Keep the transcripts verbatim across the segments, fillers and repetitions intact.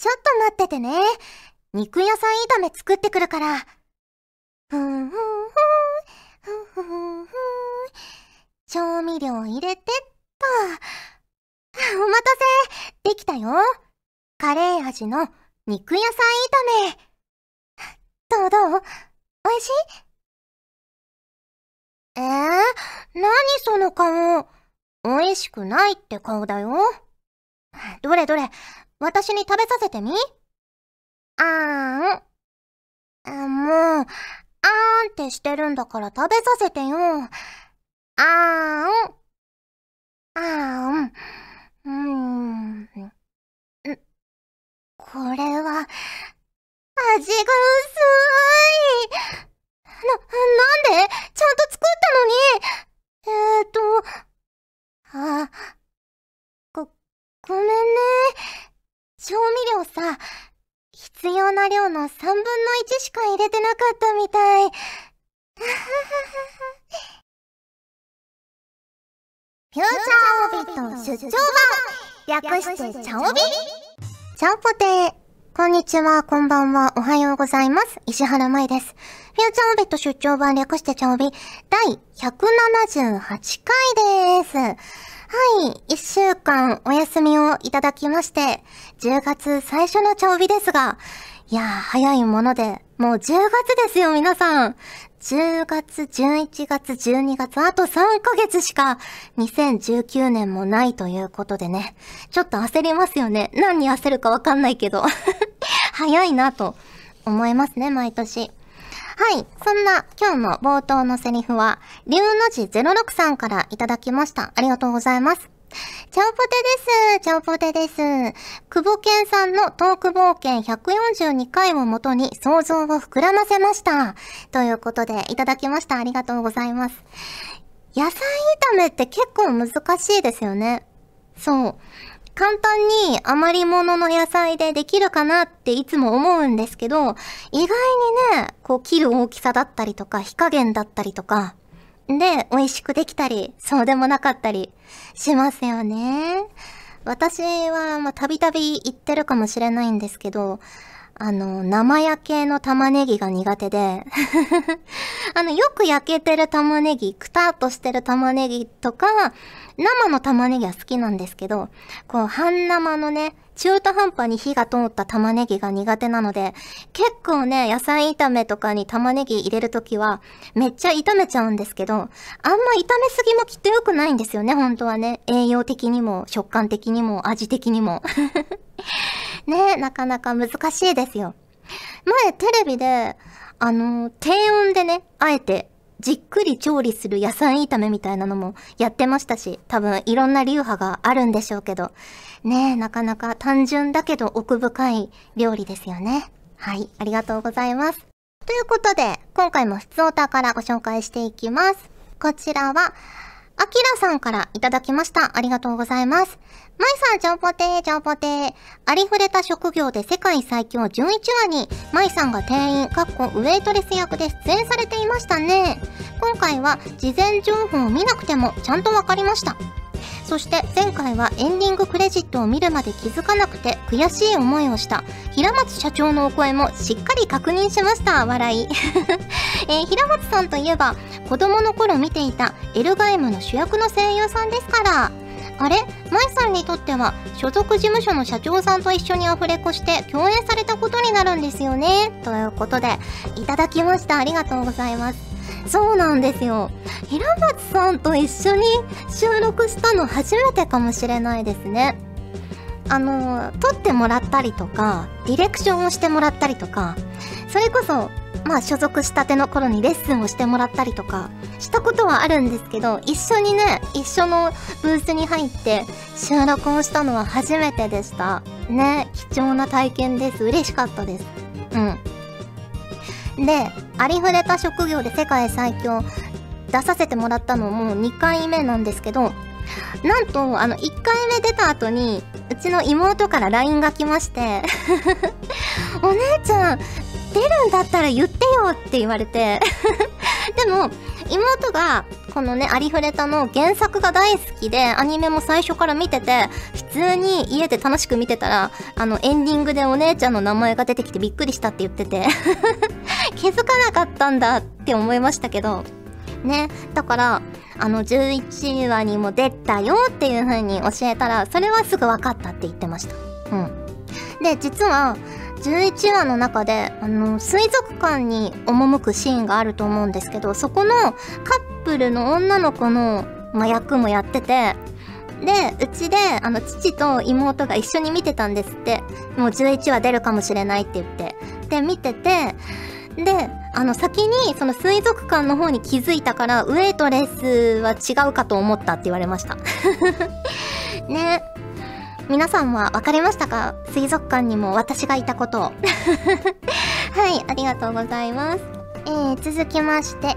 ちょっと待っててね。肉野菜炒め作ってくるから。ふんふんふん、ふんふんふん。調味料入れてっと。お待たせ。できたよ。カレー味の肉野菜炒め。どうどう？おいしい？えー、何その顔。おいしくないって顔だよ。どれどれ、私に食べさせてみ。あーん。あ、もう、あーんってしてるんだから食べさせてよ。あーん。あーん。うーん。ん、これは、味が薄い。な、なんで？ちゃんと作ったのに。えーと、あ、ご、ごめんね。調味料さ、必要な量のさんぶんのいちしか入れてなかったみたい。フューチャーオビット出張版、略してチャオビ。チャオポテー。こんにちは、こんばんは、おはようございます。石原舞です。フューチャーオビット出張版、略してチャオビ、だいひゃくななじゅうはちかいです。はい、一週間お休みをいただきまして、じゅうがつ最初のチャオビですが、いやー、早いもので、もうじゅうがつですよ、皆さん。じゅうがつ、じゅういちがつ、じゅうにがつ、あとさんかげつしかにせんじゅうきゅうねんもないということでね。ちょっと焦りますよね。何に焦るかわかんないけど。早いなと思いますね、毎年。はい。そんな今日の冒頭のセリフは、龍の字ゼロろくさんからいただきました。ありがとうございます。チャオポテです。チャオポテです。久保健さんのトーク冒険ひゃくよんじゅうにかいをもとに想像を膨らませました。ということで、いただきました。ありがとうございます。野菜炒めって結構難しいですよね。そう。簡単に余り物の野菜でできるかなっていつも思うんですけど、意外にね、こう切る大きさだったりとか、火加減だったりとか、で、美味しくできたり、そうでもなかったりしますよね。私は、まあ、たびたび言ってるかもしれないんですけど、あの、生焼けの玉ねぎが苦手で、あの、よく焼けてる玉ねぎ、くたっとしてる玉ねぎとか、生の玉ねぎは好きなんですけど、こう、半生のね、中途半端に火が通った玉ねぎが苦手なので、結構ね、野菜炒めとかに玉ねぎ入れるときは、めっちゃ炒めちゃうんですけど、あんま炒めすぎもきっと良くないんですよね、本当はね。栄養的にも、食感的にも、味的にも。ね、なかなか難しいですよ。前、テレビで、あの、低温でね、あえて、じっくり調理する野菜炒めみたいなのもやってましたし、多分いろんな流派があるんでしょうけど、ねえ、なかなか単純だけど奥深い料理ですよね。はい、ありがとうございます。ということで、今回もふつおたからご紹介していきます。こちらは、あきらさんからいただきました。ありがとうございます。まいさん、ちゃおぽてー、ちゃおぽてー。ありふれた職業で世界最強じゅういちわに、まいさんが店員、かっこウェイトレス役で出演されていましたね。今回は事前情報を見なくてもちゃんとわかりました。そして前回はエンディングクレジットを見るまで気づかなくて悔しい思いをした平松社長のお声もしっかり確認しました。笑い。えー、平松さんといえば子供の頃見ていたエルガイムの主役の声優さんですから。あれ？まいさんにとっては所属事務所の社長さんと一緒にアフレコして共演されたことになるんですよね。ということで、いただきました。ありがとうございます。そうなんですよ。平松さんと一緒に収録したの初めてかもしれないですね。あの、撮ってもらったりとか、ディレクションをしてもらったりとか、それこそ、まあ所属したての頃にレッスンをしてもらったりとか、したことはあるんですけど、一緒にね、一緒のブースに入って収録をしたのは初めてでした。ね、貴重な体験です。嬉しかったです。うん。で、ありふれた職業で世界最強、出させてもらったのもうにかいめなんですけど、なんと、あの、いっかいめ出た後に、うちの妹から ライン が来まして、お姉ちゃん、出るんだったら言ってよって言われて、でも、妹がこのね、ありふれたの原作が大好きで、アニメも最初から見てて、普通に家で楽しく見てたら、あの、エンディングでお姉ちゃんの名前が出てきてびっくりしたって言ってて、気づかなかったんだって思いましたけど、ね。だから、あの、じゅういちわにも出たよっていう風に教えたら、それはすぐ分かったって言ってました。うん。で、実は、じゅういちわの中で、あの、水族館に赴くシーンがあると思うんですけど、そこのカップルの女の子の、まあ、役もやってて、で、うちで、あの、父と妹が一緒に見てたんですって。もうじゅういちわ出るかもしれないって言って。で、見てて、で、あの、先に、その水族館の方に気づいたから、ウェイトレスは違うかと思ったって言われました。ね。皆さんは分かりましたか？水族館にも私がいたことを。はい、ありがとうございます。えー、続きまして、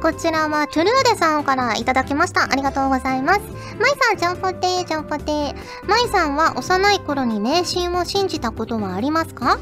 こちらはトゥルーデさんからいただきました。ありがとうございます。マイさん、ジャンポテー、ジャンポテー。マイさんは幼い頃に迷信を信じたことはありますか？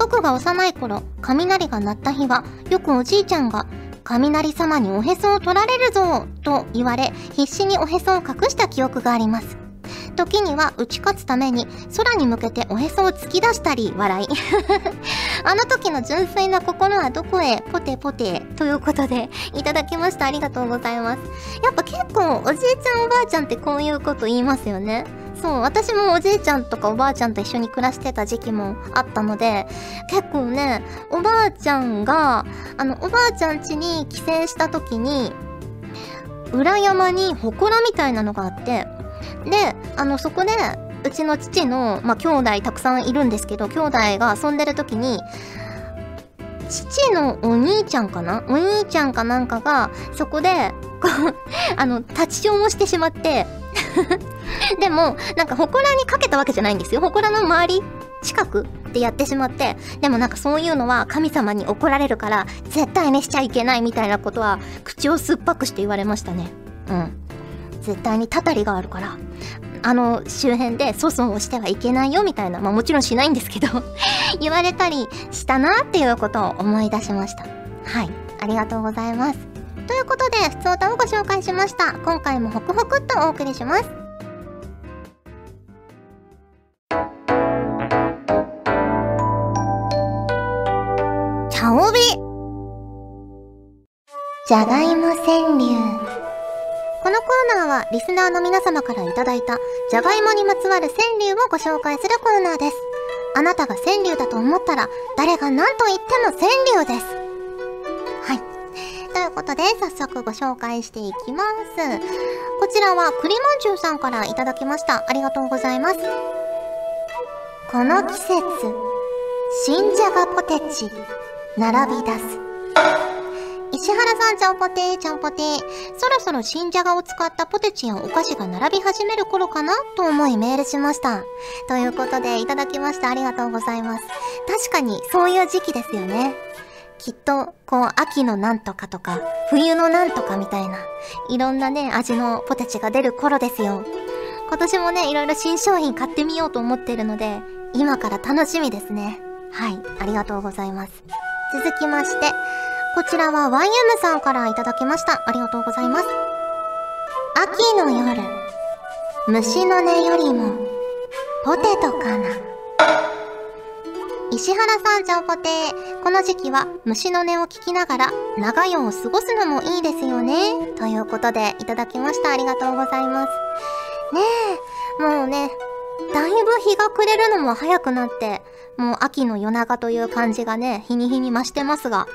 僕が幼い頃、雷が鳴った日は、よくおじいちゃんが、雷様におへそを取られるぞと言われ、必死におへそを隠した記憶があります。時には打ち勝つために空に向けておへそを突き出したり笑いあの時の純粋な心はどこへポテポテということでいただきました。ありがとうございます。やっぱ結構おじいちゃんおばあちゃんってこういうこと言いますよね。そう、私もおじいちゃんとかおばあちゃんと一緒に暮らしてた時期もあったので、結構ね、おばあちゃんがあのおばあちゃん家に帰省した時に裏山に祠みたいなのがあって、で、あの、そこで、うちの父の、まあ、兄弟たくさんいるんですけど、兄弟が遊んでる時に、父のお兄ちゃんかなお兄ちゃんかなんかが、そこで、こう、あの、立ちションをしてしまって、でも、なんか、祠にかけたわけじゃないんですよ。祠の周り、近くでやってしまって、でもなんかそういうのは神様に怒られるから、絶対にしちゃいけないみたいなことは、口を酸っぱくして言われましたね。うん。絶対にたたりがあるから、あの周辺で粗相をしてはいけないよみたいな、まあもちろんしないんですけど、言われたりしたなっていうことを思い出しました。はい。ありがとうございます。ということで、ふつおたをご紹介しました。今回もホクホクっとお送りします。茶帯じゃがいも川柳。このコーナーはリスナーの皆様からいただいたじゃがいもにまつわる川柳をご紹介するコーナーです。あなたが川柳だと思ったら誰が何と言っても川柳です。はい。ということで早速ご紹介していきます。こちらは栗まんじゅうさんからいただきました。ありがとうございます。この季節、新じゃがポテチ、並び出す。石原さん、ちゃんぽてー、ちゃんぽてー。そろそろ新じゃがを使ったポテチやお菓子が並び始める頃かなと思いメールしました。ということで、いただきました。ありがとうございます。確かに、そういう時期ですよね。きっと、こう、秋のなんとかとか、冬のなんとかみたいな、いろんなね、味のポテチが出る頃ですよ。今年もね、いろいろ新商品買ってみようと思ってるので、今から楽しみですね。はい、ありがとうございます。続きまして、こちらは ワイエム さんからいただきました。ありがとうございます。秋の夜、虫の音よりも、ポテトかな。石原さん、ちゃんぽてー。この時期は虫の音を聞きながら、長夜を過ごすのもいいですよね。ということで、いただきました。ありがとうございます。ねえ、もうね、だいぶ日が暮れるのも早くなって、もう秋の夜長という感じがね、日に日に増してますが、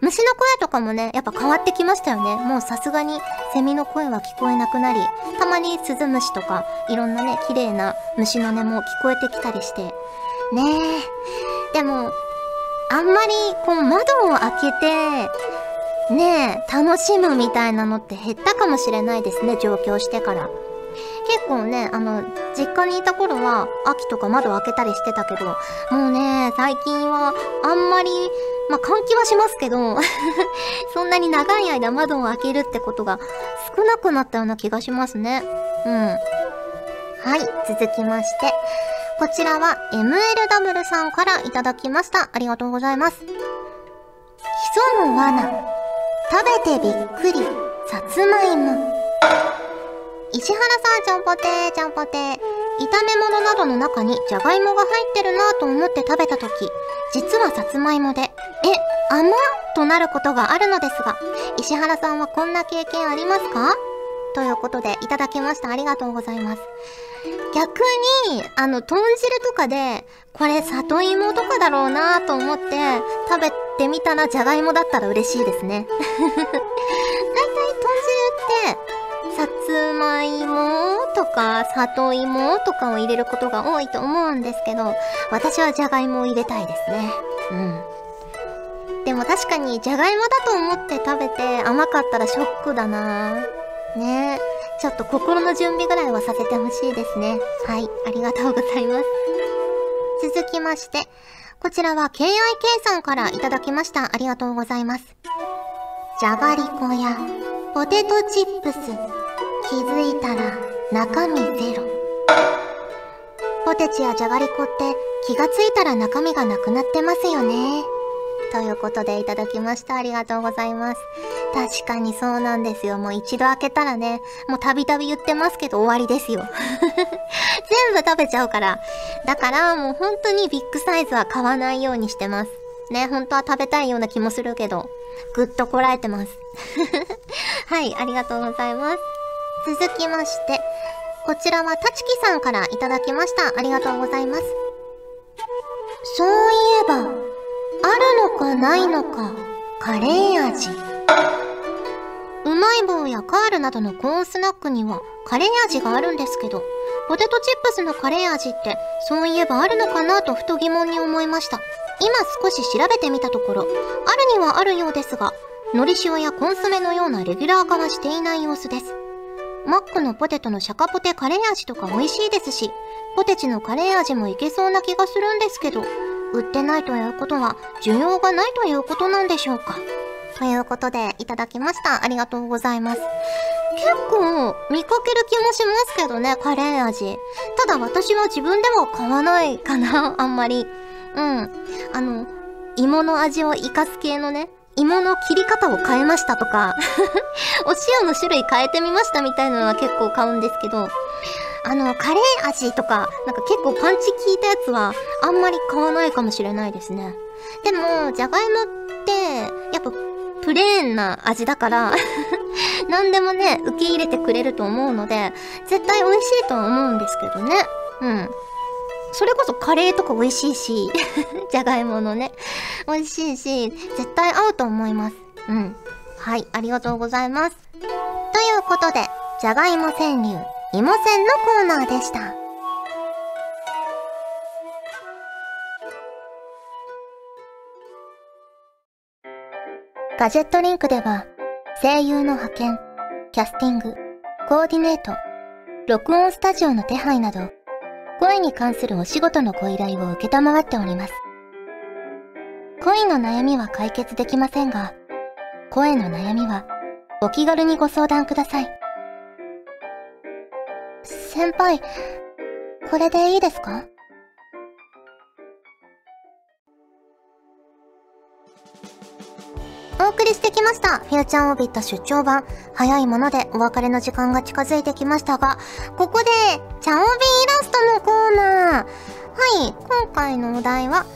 虫の声とかもね、やっぱ変わってきましたよね。もうさすがにセミの声は聞こえなくなり、たまにスズムシとか、いろんなね、綺麗な虫の音も聞こえてきたりして。ねえ。でも、あんまりこう窓を開けて、ねえ、楽しむみたいなのって減ったかもしれないですね、上京してから。結構ね、あの、実家にいた頃は、秋とか窓開けたりしてたけど、もうね、最近は、あんまり、まあ、換気はしますけど、そんなに長い間窓を開けるってことが少なくなったような気がしますね。うん。はい、続きまして。こちらは、エムエルダブリュー さんからいただきました。ありがとうございます。潜む罠、食べてびっくり、さつまいも。石原さん、ちゃんぽてー、ちゃんぽてー。炒め物などの中にじゃがいもが入ってるなぁと思って食べたとき、実はさつまいもで、え、甘っとなることがあるのですが、石原さんはこんな経験ありますか？ということで、いただきました。ありがとうございます。逆に、あの、豚汁とかで、これ里芋とかだろうなぁと思って、食べてみたらじゃがいもだったら嬉しいですね。だいたい豚汁って、さつまいもとか、里芋とかを入れることが多いと思うんですけど、私はじゃがいもを入れたいですね。うん。でも確かにじゃがいもだと思って食べて甘かったらショックだなぁ。ねえ。ちょっと心の準備ぐらいはさせてほしいですね。はい。ありがとうございます。続きまして。こちらは ケーアイケー さんからいただきました。ありがとうございます。じゃがりこやポテトチップス。気づいたら中身ゼロ。ポテチやじゃがりこって気がついたら中身がなくなってますよね。ということでいただきました。ありがとうございます。確かにそうなんですよ。もう一度開けたらね、もうたびたび言ってますけど終わりですよ。全部食べちゃうから。だからもう本当にビッグサイズは買わないようにしてます。ね、本当は食べたいような気もするけど、ぐっとこらえてます。はい、ありがとうございます。続きまして、こちらはたちきさんからいただきました。ありがとうございます。そういえば、あるのかないのか、カレー味。うまい棒やカールなどのコーンスナックにはカレー味があるんですけど、ポテトチップスのカレー味ってそういえばあるのかなとふと疑問に思いました。今少し調べてみたところ、あるにはあるようですが、海苔塩やコンソメのようなレギュラー化はしていない様子です。マックのポテトのシャカポテカレー味とか美味しいですし、ポテチのカレー味もいけそうな気がするんですけど、売ってないということは、需要がないということなんでしょうか。ということで、いただきました。ありがとうございます。結構、見かける気もしますけどね、カレー味。ただ私は自分では買わないかな、あんまり。うん。あの、芋の味を生かす系のね、芋の切り方を変えましたとか、お塩の種類変えてみましたみたいなのは結構買うんですけど、あの、カレー味とか、なんか結構パンチ効いたやつは、あんまり買わないかもしれないですね。でも、じゃがいもって、やっぱ、プレーンな味だから、何でもね、受け入れてくれると思うので、絶対美味しいとは思うんですけどね。うん。それこそカレーとか美味しいし、じゃがいものね、美味しいし、絶対合うと思います。うん。はい、ありがとうございます。ということで、じゃがいも川柳。芋せんのコーナーでした。ガジェットリンクでは、声優の派遣、キャスティング、コーディネート、録音スタジオの手配など、声に関するお仕事のご依頼を受けたまわっております。声の悩みは解決できませんが、声の悩みはお気軽にご相談ください。先輩、これでいいですか？お送りしてきました。フューチャーオービット出張版。早いものでお別れの時間が近づいてきましたが、ここで、チャオビイラストのコーナー。はい、今回のお題は、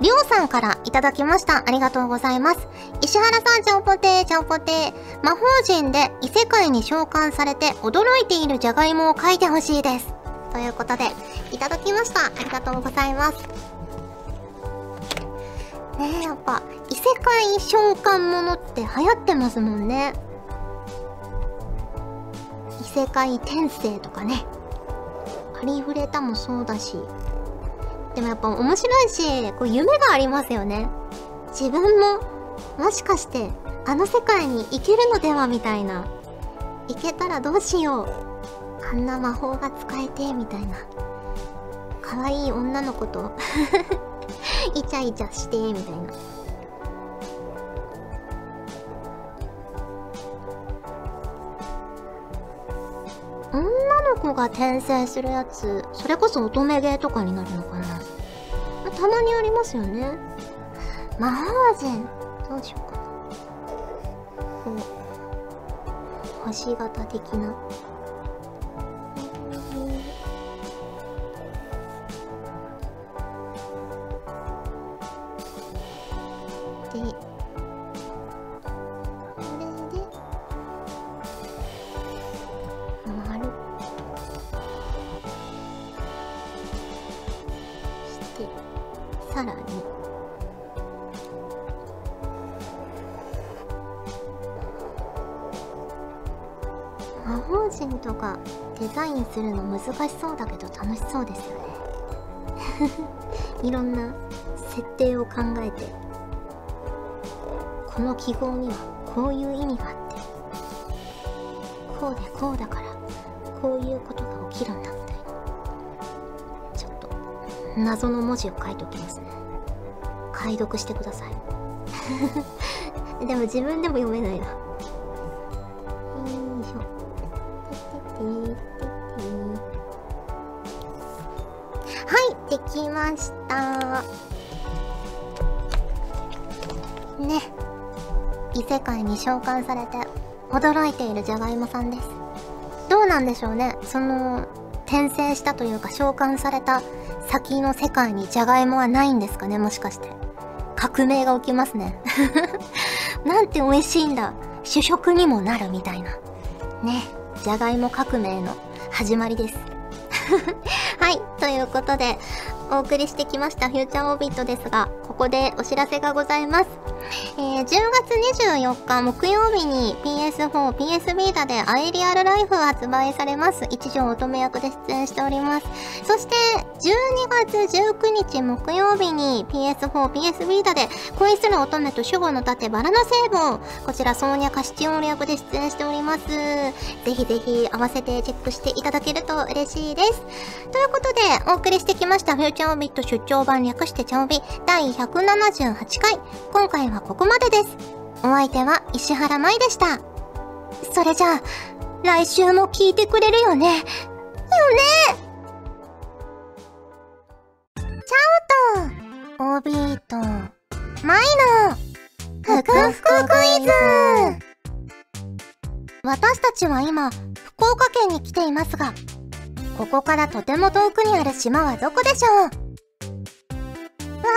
りょうさんからいただきました。ありがとうございます。石原さん、ちゃんぽてー、ちゃんぽてー。魔法陣で異世界に召喚されて驚いているじゃがいもを描いてほしいです。ということで、いただきました。ありがとうございます。ねえ、やっぱ、異世界召喚ものって流行ってますもんね。異世界転生とかね。カリフレタもそうだし。でもやっぱ面白いし、こう夢がありますよね。自分も、もしかして、あの世界に行けるのではみたいな。行けたらどうしよう。あんな魔法が使えて、みたいな。可愛い女の子と、イチャイチャして、みたいな。女の子が転生するやつ、それこそ乙女ゲーとかになるのかな。たまにありますよね。魔法陣、どうしようかな。こ星型的な。さらに魔法陣とかデザインするの難しそうだけど楽しそうですよねいろんな設定を考えて、この記号にはこういう意味があってこうでこうだからこういうことが起きるんだみたいな、ちょっと謎の文字を書いておきますね。解読してくださいでも自分でも読めないな。よいしょ。はい、できましたね。異世界に召喚されて驚いているじゃがいもさんです。どうなんでしょうね、その転生したというか召喚された先の世界にジャガイモはないんですかね、もしかして。革命が起きますねなんて美味しいんだ、主食にもなるみたいなね、ジャガイモ革命の始まりですはい、ということでお送りしてきましたフューチャーオービットですが、ここでお知らせがございます。えー、じゅうがつにじゅうよっか木曜日に ピーエスフォー、ピーエス ビータでアエリアルライフ発売されます。一条乙女役で出演しております。そしてじゅうにがつじゅうくにち木曜日に ピーエスフォー、ピーエス ビータで恋する乙女と守護の盾バラの聖母、こちらソーニャ・カシチオール役で出演しております。ぜひぜひ合わせてチェックしていただけると嬉しいです。ということでお送りしてきましたフューチャーオービット出張版略してチャオビだいひゃくななじゅうはちかい、今回はここまでです。お相手は石原舞でした。それじゃあ、来週も聞いてくれるよね。よねチャオと、オビーと、舞の、ふくふくクイズ。私たちは今、福岡県に来ていますが、ここからとても遠くにある島はどこでしょう？わか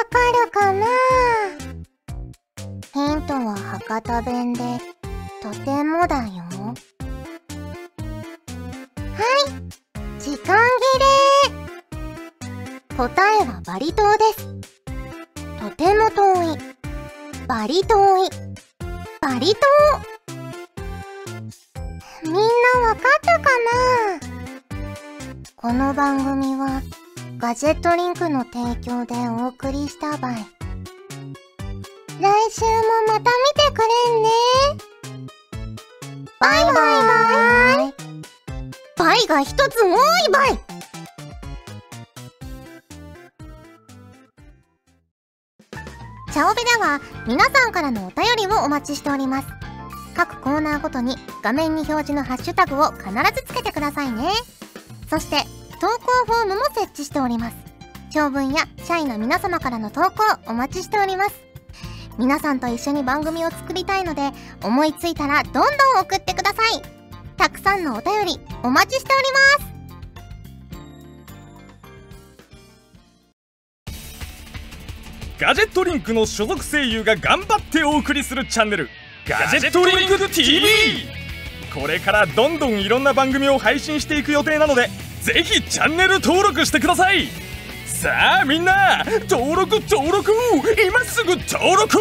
るかな？ヒントは博多弁で、とてもだよ。はい、時間切れ。答えはバリ島です。とても遠い。バリ遠い。バリ島。みんなわかったかな？この番組はガジェットリンクの提供でお送りしたばい。来週もまた見てくれんね。バイバイバイ。バイが一つ多いばい。チャオビでは皆さんからのお便りをお待ちしております。各コーナーごとに画面に表示のハッシュタグを必ずつけてくださいね。そして投稿フォームも設置しております。長文や社員の皆様からの投稿お待ちしております。皆さんと一緒に番組を作りたいので、思いついたらどんどん送ってください。たくさんのお便りお待ちしております。ガジェットリンクの所属声優が頑張ってお送りするチャンネル、ガジェットリンク ティーブイ。これからどんどんいろんな番組を配信していく予定なので、ぜひチャンネル登録してください。さあみんな、登録登録、今すぐ登録。